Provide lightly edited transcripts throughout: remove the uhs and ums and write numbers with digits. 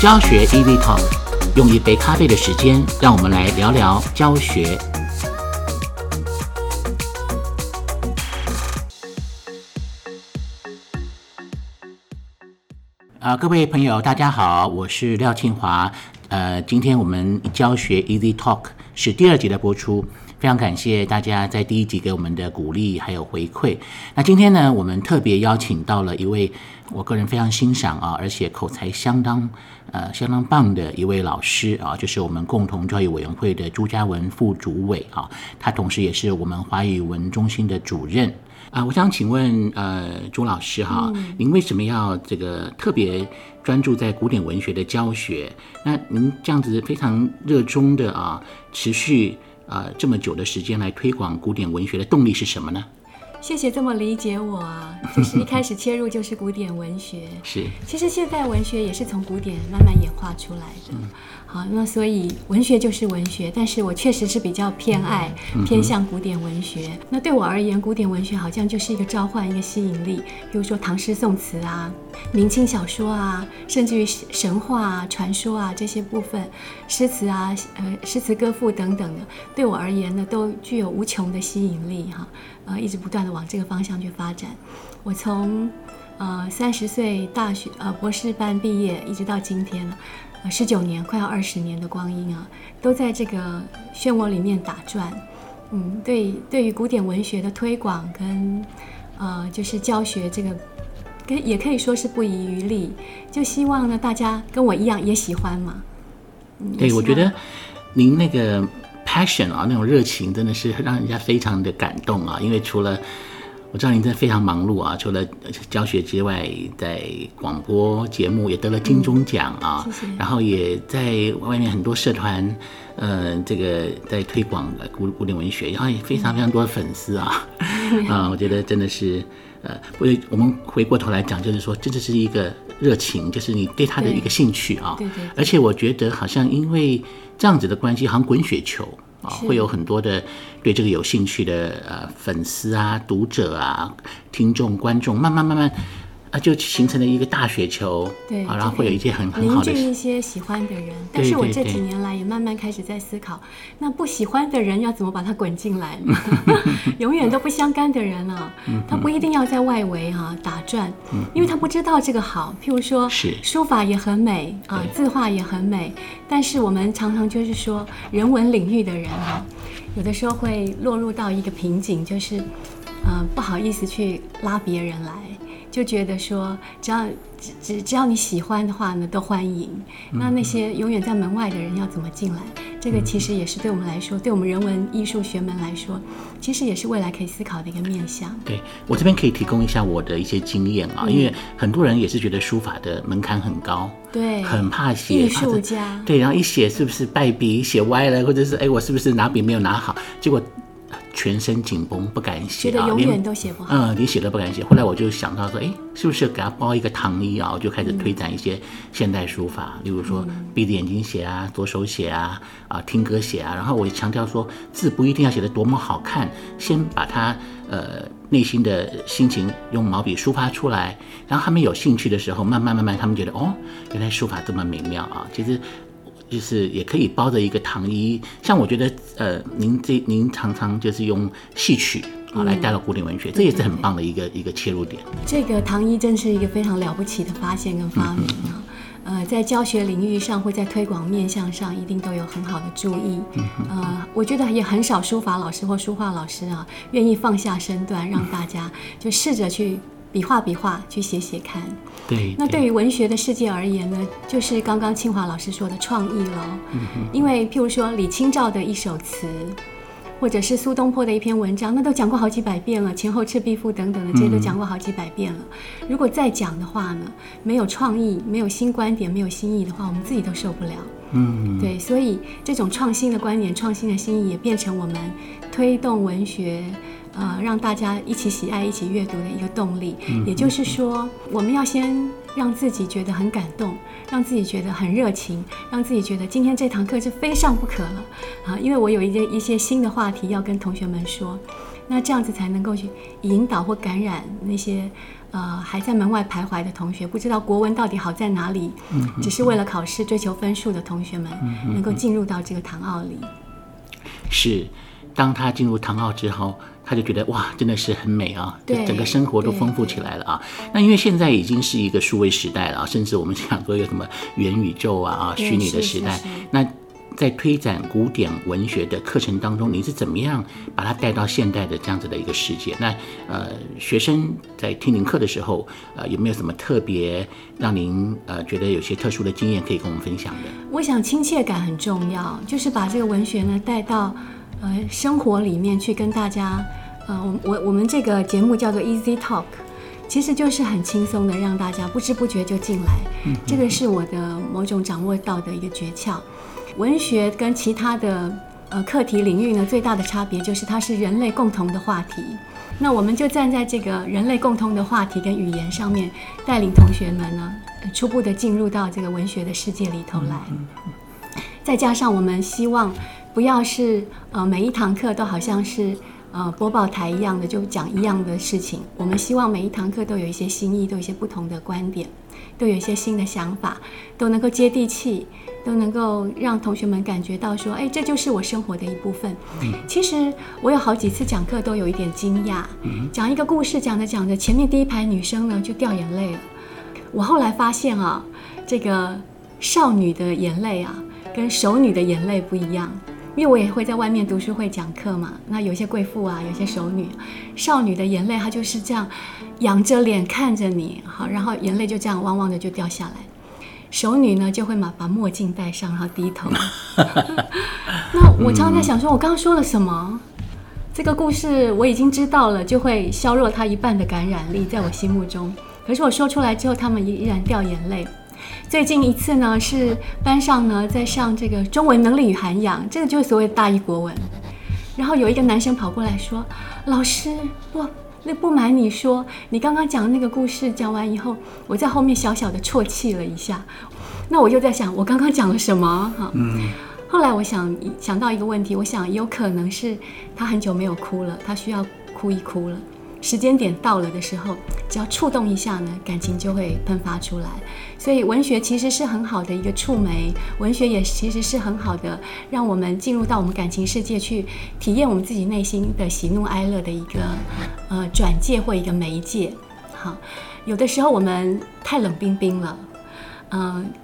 教学 EZtalk， 用一杯咖啡的时间，让我们来聊聊教学。各位朋友，大家好，我是廖庆华。今天我们教学 EZtalk 是第二集的播出。非常感谢大家在第一集给我们的鼓励还有回馈。那今天呢，我们特别邀请到了一位我个人非常欣赏啊，而且口才相当棒的一位老师啊，就是我们共同教育委员会的朱家文副主委啊，他同时也是我们华语文中心的主任啊。我想请问朱老师哈，您为什么要这个特别专注在古典文学的教学？那您这样子非常热衷的啊，持续这么久的时间来推广古典文学的动力是什么呢？谢谢这么理解我啊，就是一开始切入就是古典文学是，其实现代文学也是从古典慢慢演化出来的、好，那所以文学就是文学，但是我确实是比较偏向古典文学。那对我而言，古典文学好像就是一个召唤，一个吸引力，比如说唐诗宋词啊，明清小说啊，甚至于神话啊，传说啊，这些部分诗词啊，诗词歌赋等等的，对我而言呢，都具有无穷的吸引力哈、一直不断的往这个方向去发展。我从30岁大学博士班毕业，一直到今天了，19年快要20年的光阴啊，都在这个漩涡里面打转。对于古典文学的推广跟就是教学这个，也可以说是不遗余力，就希望呢大家跟我一样也喜欢嘛。对，我觉得您那个passion 啊，那种热情真的是让人家非常的感动啊！因为除了我知道您真的非常忙碌啊，除了教学之外，在广播节目也得了金钟奖啊，谢谢，然后也在外面很多社团，这个在推广古典文学，然后也非常非常多的粉丝啊，我觉得真的是。我们回过头来讲，就是说这就是一个热情，就是你对他的一个兴趣啊。对，而且我觉得好像因为这样子的关系，好像滚雪球啊，会有很多的对这个有兴趣的粉丝啊、读者啊、听众、观众，慢慢就形成了一个大雪球。对，然后会有一些很好的凝聚一些喜欢的人。但是我这几年来也慢慢开始在思考，那不喜欢的人要怎么把他滚进来呢？永远都不相干的人啊，他不一定要在外围啊打转，因为他不知道这个好。譬如说，书法也很美啊，字画也很美，但是我们常常就是说，人文领域的人啊，有的时候会落入到一个瓶颈，就是不好意思去拉别人来。就觉得说只要你喜欢的话呢都欢迎，那些永远在门外的人要怎么进来，这个其实也是对我们来说，对我们人文艺术学门来说，其实也是未来可以思考的一个面向。对，我这边可以提供一下我的一些经验啊，因为很多人也是觉得书法的门槛很高，对，很怕写，艺术家，对，然后一写是不是败笔，写歪了，或者是我是不是拿笔没有拿好，结果全身紧绷，不敢写，觉得永远都写不好，连写都不敢写。后来我就想到说，是不是给他包一个糖衣啊？我就开始推展一些现代书法，例如说闭着眼睛写啊，左手写啊，听歌写啊。然后我也强调说，字不一定要写得多么好看，先把它内心的心情用毛笔抒发出来。然后他们有兴趣的时候，慢慢他们觉得原来书法这么美妙啊！其实。就是也可以包着一个糖衣，像我觉得您常常就是用戏曲啊来带到古典文学，这也是很棒的一个切入点。这个糖衣真是一个非常了不起的发现跟发明啊！在教学领域上或在推广面向上，一定都有很好的注意。我觉得也很少书法老师或书画老师啊，愿意放下身段，让大家就试着去。笔画去写写看。 对，那对于文学的世界而言呢，就是刚刚清华老师说的创意咯。因为譬如说李清照的一首词，或者是苏东坡的一篇文章，那都讲过好几百遍了，前后赤壁赋等等的，这些都讲过好几百遍了，如果再讲的话呢，没有创意，没有新观点，没有新意的话，我们自己都受不了。对，所以这种创新的观点，创新的新意，也变成我们推动文学让大家一起喜爱，一起阅读的一个动力。也就是说，我们要先让自己觉得很感动，让自己觉得很热情，让自己觉得今天这堂课是非上不可了啊！因为我有一些新的话题要跟同学们说，那这样子才能够去引导或感染那些还在门外徘徊的同学，不知道国文到底好在哪里，只是为了考试追求分数的同学们，能够进入到这个唐奥里。是，当他进入唐奥之后，他就觉得哇，真的是很美啊！整个生活都丰富起来了啊。那因为现在已经是一个数位时代了啊，甚至我们讲过有什么元宇宙啊、虚拟的时代。那在推展古典文学的课程当中，你是怎么样把它带到现代的这样子的一个世界？那学生在听您课的时候，有没有什么特别让您觉得有些特殊的经验可以跟我们分享的？我想亲切感很重要，就是把这个文学呢带到生活里面去，跟大家我们这个节目叫做 EZtalk， 其实就是很轻松的让大家不知不觉就进来，这个是我的某种掌握到的一个诀窍。文学跟其他的课题领域呢，最大的差别就是它是人类共同的话题。那我们就站在这个人类共同的话题跟语言上面，带领同学们呢，初步的进入到这个文学的世界里头来。再加上我们希望不要是每一堂课都好像是播报台一样的就讲一样的事情，我们希望每一堂课都有一些新意，都有一些不同的观点，都有一些新的想法，都能够接地气，都能够让同学们感觉到说，哎，这就是我生活的一部分。其实我有好几次讲课都有一点惊讶，讲一个故事讲着讲着，前面第一排女生呢就掉眼泪了。我后来发现啊，这个少女的眼泪啊，跟熟女的眼泪不一样。因为我也会在外面读书会讲课嘛，那有些贵妇啊，有些熟女，少女的眼泪她就是这样仰着脸看着你，好，然后眼泪就这样汪汪的就掉下来。熟女呢就会把墨镜戴上，然后低头。那我常常在想说，我刚刚说了什么？这个故事我已经知道了，就会削弱她一半的感染力，在我心目中。可是我说出来之后，她们依然掉眼泪。最近一次呢，是班上呢在上这个中文能力与涵养，这个就是所谓大一国文。然后有一个男生跑过来说：“老师，不瞒你说，你刚刚讲那个故事讲完以后，我在后面小小的啜泣了一下。”那我又在想，我刚刚讲了什么？后来我想到一个问题，我想有可能是他很久没有哭了，他需要哭一哭了。时间点到了的时候，只要触动一下呢，感情就会喷发出来。所以文学其实是很好的一个触媒，文学也其实是很好的让我们进入到我们感情世界，去体验我们自己内心的喜怒哀乐的一个转介或一个媒介。好，有的时候我们太冷冰冰了，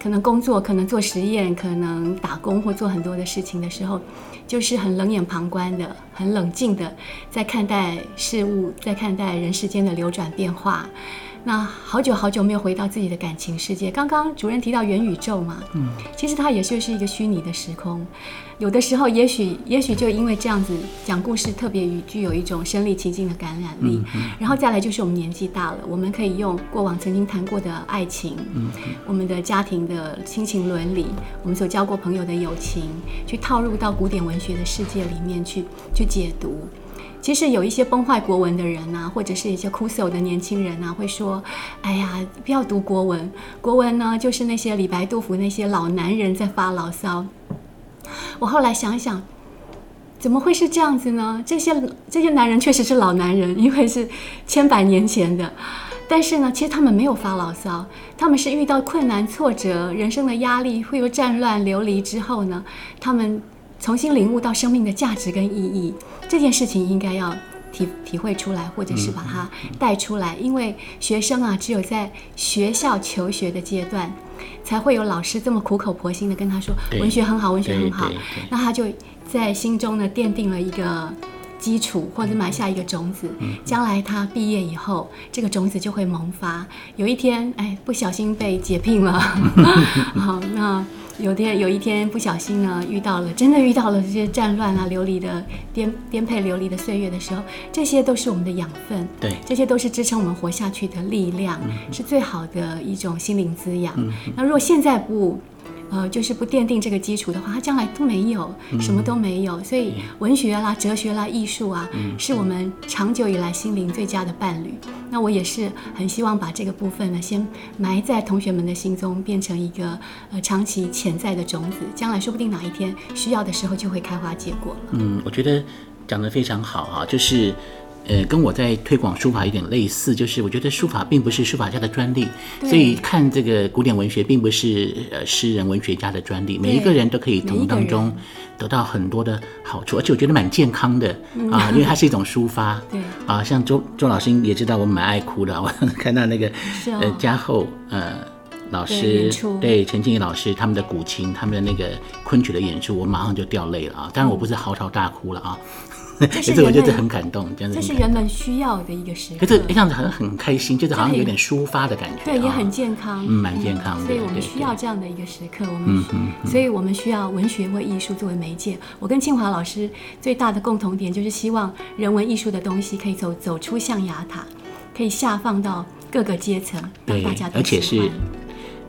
可能工作，可能做实验，可能打工或做很多的事情的时候，就是很冷眼旁观的，很冷静的在看待事物，在看待人世间的流转变化。那好久好久没有回到自己的感情世界。刚刚主任提到元宇宙嘛，其实它也就是一个虚拟的时空。有的时候也许就因为这样子讲故事特别具有一种身临其境的感染力。然后再来就是我们年纪大了，我们可以用过往曾经谈过的爱情，我们的家庭的亲情伦理，我们所交过朋友的友情，去套入到古典文学的世界里面去解读。其实有一些崩坏国文的人啊，或者是一些枯燥的年轻人啊，会说：“哎呀，不要读国文，国文呢就是那些李白、杜甫那些老男人在发牢骚。”我后来想想，怎么会是这样子呢？这些男人确实是老男人，因为是千百年前的。但是呢，其实他们没有发牢骚，他们是遇到困难、挫折、人生的压力，会有战乱、流离之后呢，他们重新领悟到生命的价值跟意义，这件事情应该要体会出来，或者是把它带出来。因为学生啊，只有在学校求学的阶段，才会有老师这么苦口婆心的跟他说文学很好，文学很好。那他就在心中呢奠定了一个基础，或者埋下一个种子，将来他毕业以后，这个种子就会萌发。有一天，不小心被解聘了，好，那有一天不小心呢遇到了这些战乱啊、流离的颠沛流离的岁月的时候，这些都是我们的养分，对，这些都是支撑我们活下去的力量，是最好的一种心灵滋养。那如果现在不奠定这个基础的话，它将来都没有，什么都没有。所以文学啦、哲学啦、艺术啊，是我们长久以来心灵最佳的伴侣。那我也是很希望把这个部分呢，先埋在同学们的心中，变成一个长期潜在的种子，将来说不定哪一天需要的时候就会开花结果了。我觉得讲得非常好哈，就是跟我在推广书法有点类似，就是我觉得书法并不是书法家的专利，所以看这个古典文学并不是诗人文学家的专利，每一个人都可以从当中得到很多的好处，而且我觉得蛮健康的啊，因为它是一种抒发。对啊，像周老师也知道我蛮爱哭的，我看到那个嘉厚老师，对陈庆怡老师他们的古琴，他们的那个昆曲的演出，我马上就掉泪了啊！当然我不是嚎啕大哭了啊。这我觉得很感动，这是人们需要的一个时刻，这样子很开心，就是好像有点抒发的感觉，对，也很健康，蛮健康的，所以我们需要这样的一个时刻，所以我们需要文学或艺术作为媒介。我跟庆华老师最大的共同点就是希望人文艺术的东西可以走出象牙塔，可以下放到各个阶层，让大家都喜欢，而且是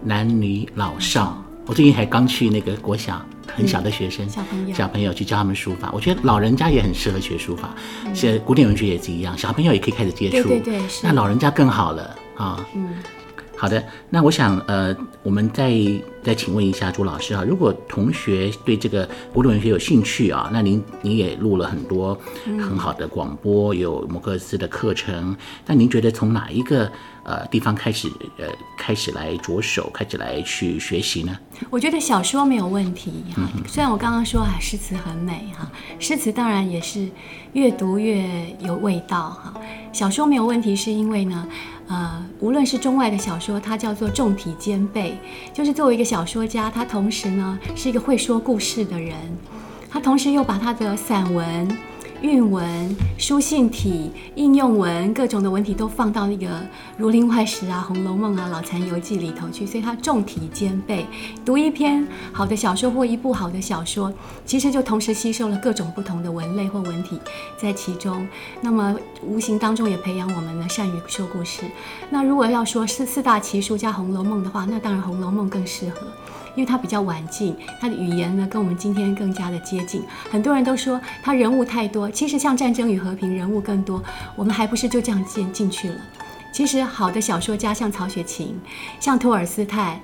男女老少。我最近还刚去那个国小很小的学生，小朋友去教他们书法，我觉得老人家也很适合学书法，是古典文学也是一样，小朋友也可以开始接触，对，那老人家更好了啊。好的，那我想我们再请问一下朱老师啊，如果同学对这个古典文学有兴趣啊，那您也录了很多很好的广播，有摩克斯的课程，那您觉得从哪一个地方开始来着手，开始来去学习呢？我觉得小说没有问题啊，虽然我刚刚说诗词很美啊，诗词当然也是越读越有味道啊。小说没有问题是因为呢，无论是中外的小说，它叫做重体兼备，就是作为一个小说家，他同时呢是一个会说故事的人，他同时又把他的散文、韵文、书信体、应用文各种的文体都放到那个儒林外史啊、红楼梦啊、老残游记里头去，所以它重体兼备。读一篇好的小说或一部好的小说，其实就同时吸收了各种不同的文类或文体在其中，那么无形当中也培养我们呢善于说故事。那如果要说是四大奇书加红楼梦的话，那当然红楼梦更适合，因为它比较晚近，它的语言呢跟我们今天更加的接近。很多人都说它人物太多，其实像《战争与和平》人物更多，我们还不是就这样进去了。其实好的小说家像曹雪芹、像托尔斯泰，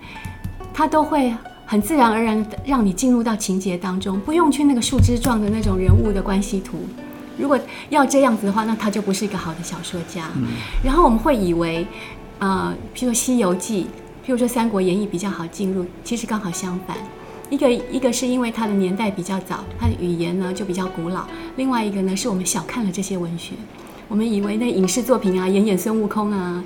他都会很自然而然地让你进入到情节当中，不用去那个树枝状的那种人物的关系图。如果要这样子的话，那他就不是一个好的小说家。然后我们会以为譬如《西游记》，譬如说《三国演义》比较好进入，其实刚好相反，一个是因为它的年代比较早，它的语言呢就比较古老；另外一个呢是我们小看了这些文学，我们以为那影视作品啊，演孙悟空啊，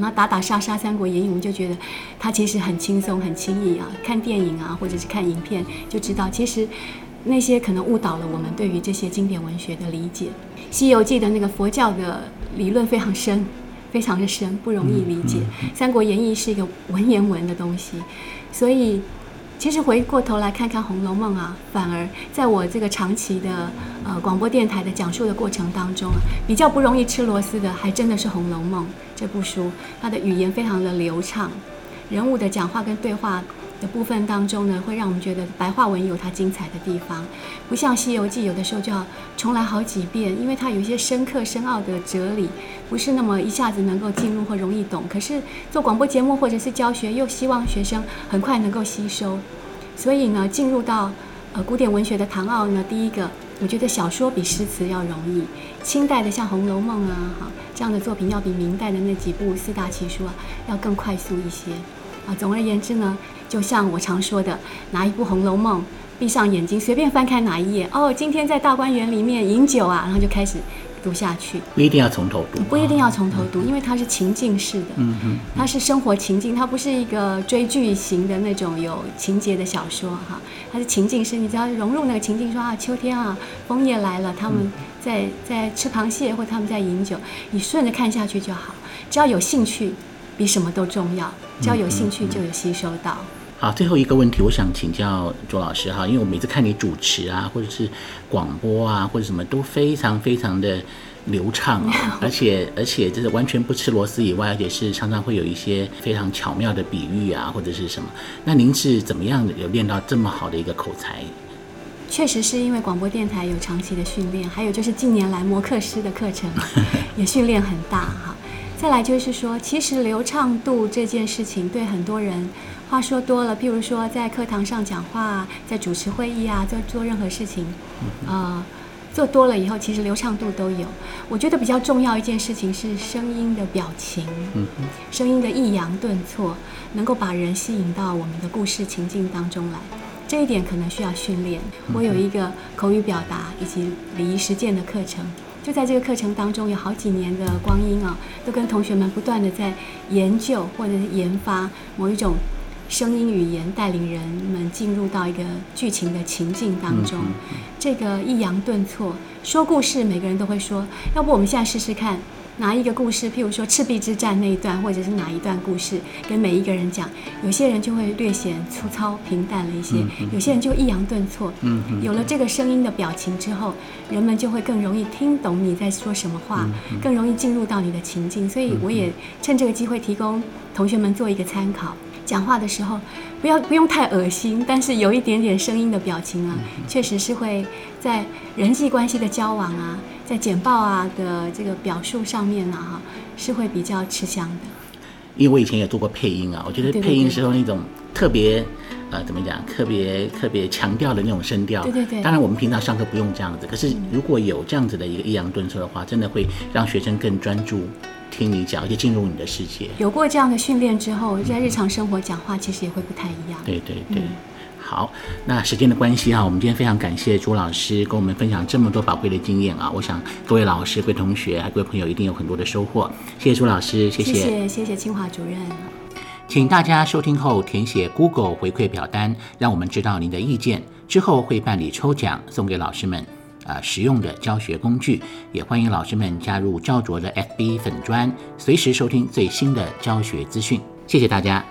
那打打杀杀《三国演义》，我们就觉得它其实很轻松、很轻易啊。看电影啊，或者是看影片就知道，其实那些可能误导了我们对于这些经典文学的理解。《西游记》的那个佛教的理论非常深，非常的深，不容易理解。三国演义是一个文言文的东西，所以其实回过头来看看红楼梦啊，反而在我这个长期的广播电台的讲述的过程当中，比较不容易吃螺丝的还真的是红楼梦这部书，它的语言非常的流畅，人物的讲话跟对话的部分当中呢，会让我们觉得白话文有它精彩的地方，不像《西游记》有的时候就要重来好几遍，因为它有一些深刻深奥的哲理，不是那么一下子能够进入或容易懂。可是做广播节目或者是教学，又希望学生很快能够吸收，所以呢，进入到古典文学的唐奥呢，第一个我觉得小说比诗词要容易，清代的像《红楼梦》啊这样的作品，要比明代的那几部四大奇书啊要更快速一些啊。总而言之呢，就像我常说的，拿一部《红楼梦》，闭上眼睛随便翻开哪一页，今天在大观园里面饮酒啊，然后就开始读下去，不一定要从头读，因为它是情境式的，它是生活情境，它不是一个追剧型的那种有情节的小说哈，它是情境式，你只要融入那个情境，说秋天啊，枫叶来了，他们在吃螃蟹，或他们在饮酒，你顺着看下去就好，只要有兴趣比什么都重要，只要有兴趣就有吸收到。好，最后一个问题我想请教周老师哈，因为我每次看你主持啊，或者是广播啊，或者什么都非常非常的流畅啊，而且就是完全不吃螺丝以外，而且是常常会有一些非常巧妙的比喻啊，或者是什么，那您是怎么样有练到这么好的一个口才？确实是因为广播电台有长期的训练，还有就是近年来摩克斯的课程也训练很大哈。再来就是说，其实流畅度这件事情对很多人话说多了，譬如说在课堂上讲话，在主持会议啊，做任何事情，做多了以后其实流畅度都有。我觉得比较重要一件事情是声音的表情，声音的抑扬顿挫能够把人吸引到我们的故事情境当中来，这一点可能需要训练。我有一个口语表达以及礼仪实践的课程，就在这个课程当中有好几年的光阴啊，都跟同学们不断的在研究或者是研发某一种声音语言，带领人们进入到一个剧情的情境当中。这个抑扬顿挫说故事，每个人都会说，要不我们现在试试看拿一个故事，譬如说赤壁之战那一段或者是哪一段故事跟每一个人讲，有些人就会略显粗糙平淡了一些，有些人就抑扬顿挫。有了这个声音的表情之后，人们就会更容易听懂你在说什么话，更容易进入到你的情境。所以我也趁这个机会提供同学们做一个参考，讲话的时候不用太恶心，但是有一点点声音的表情啊，确实是会在人际关系的交往啊，在简报啊的这个表述上面啊，是会比较吃香的。因为我以前也做过配音啊，我觉得配音是用一种特别怎么讲，特别强调的那种声调。对对对。当然我们平常上课不用这样子，可是如果有这样子的一个抑扬顿挫的话，真的会让学生更专注听你讲，就进入你的世界。有过这样的训练之后，在日常生活讲话其实也会不太一样。对对对。好，那时间的关系啊，我们今天非常感谢朱老师跟我们分享这么多宝贵的经验啊，我想各位老师、各位同学、各位朋友一定有很多的收获。谢谢朱老师，谢谢。谢谢清华主任。请大家收听后填写 Google 回馈表单，让我们知道您的意见，之后会办理抽奖送给老师们实用的教学工具，也欢迎老师们加入教卓的 FB 粉专，随时收听最新的教学资讯。谢谢大家。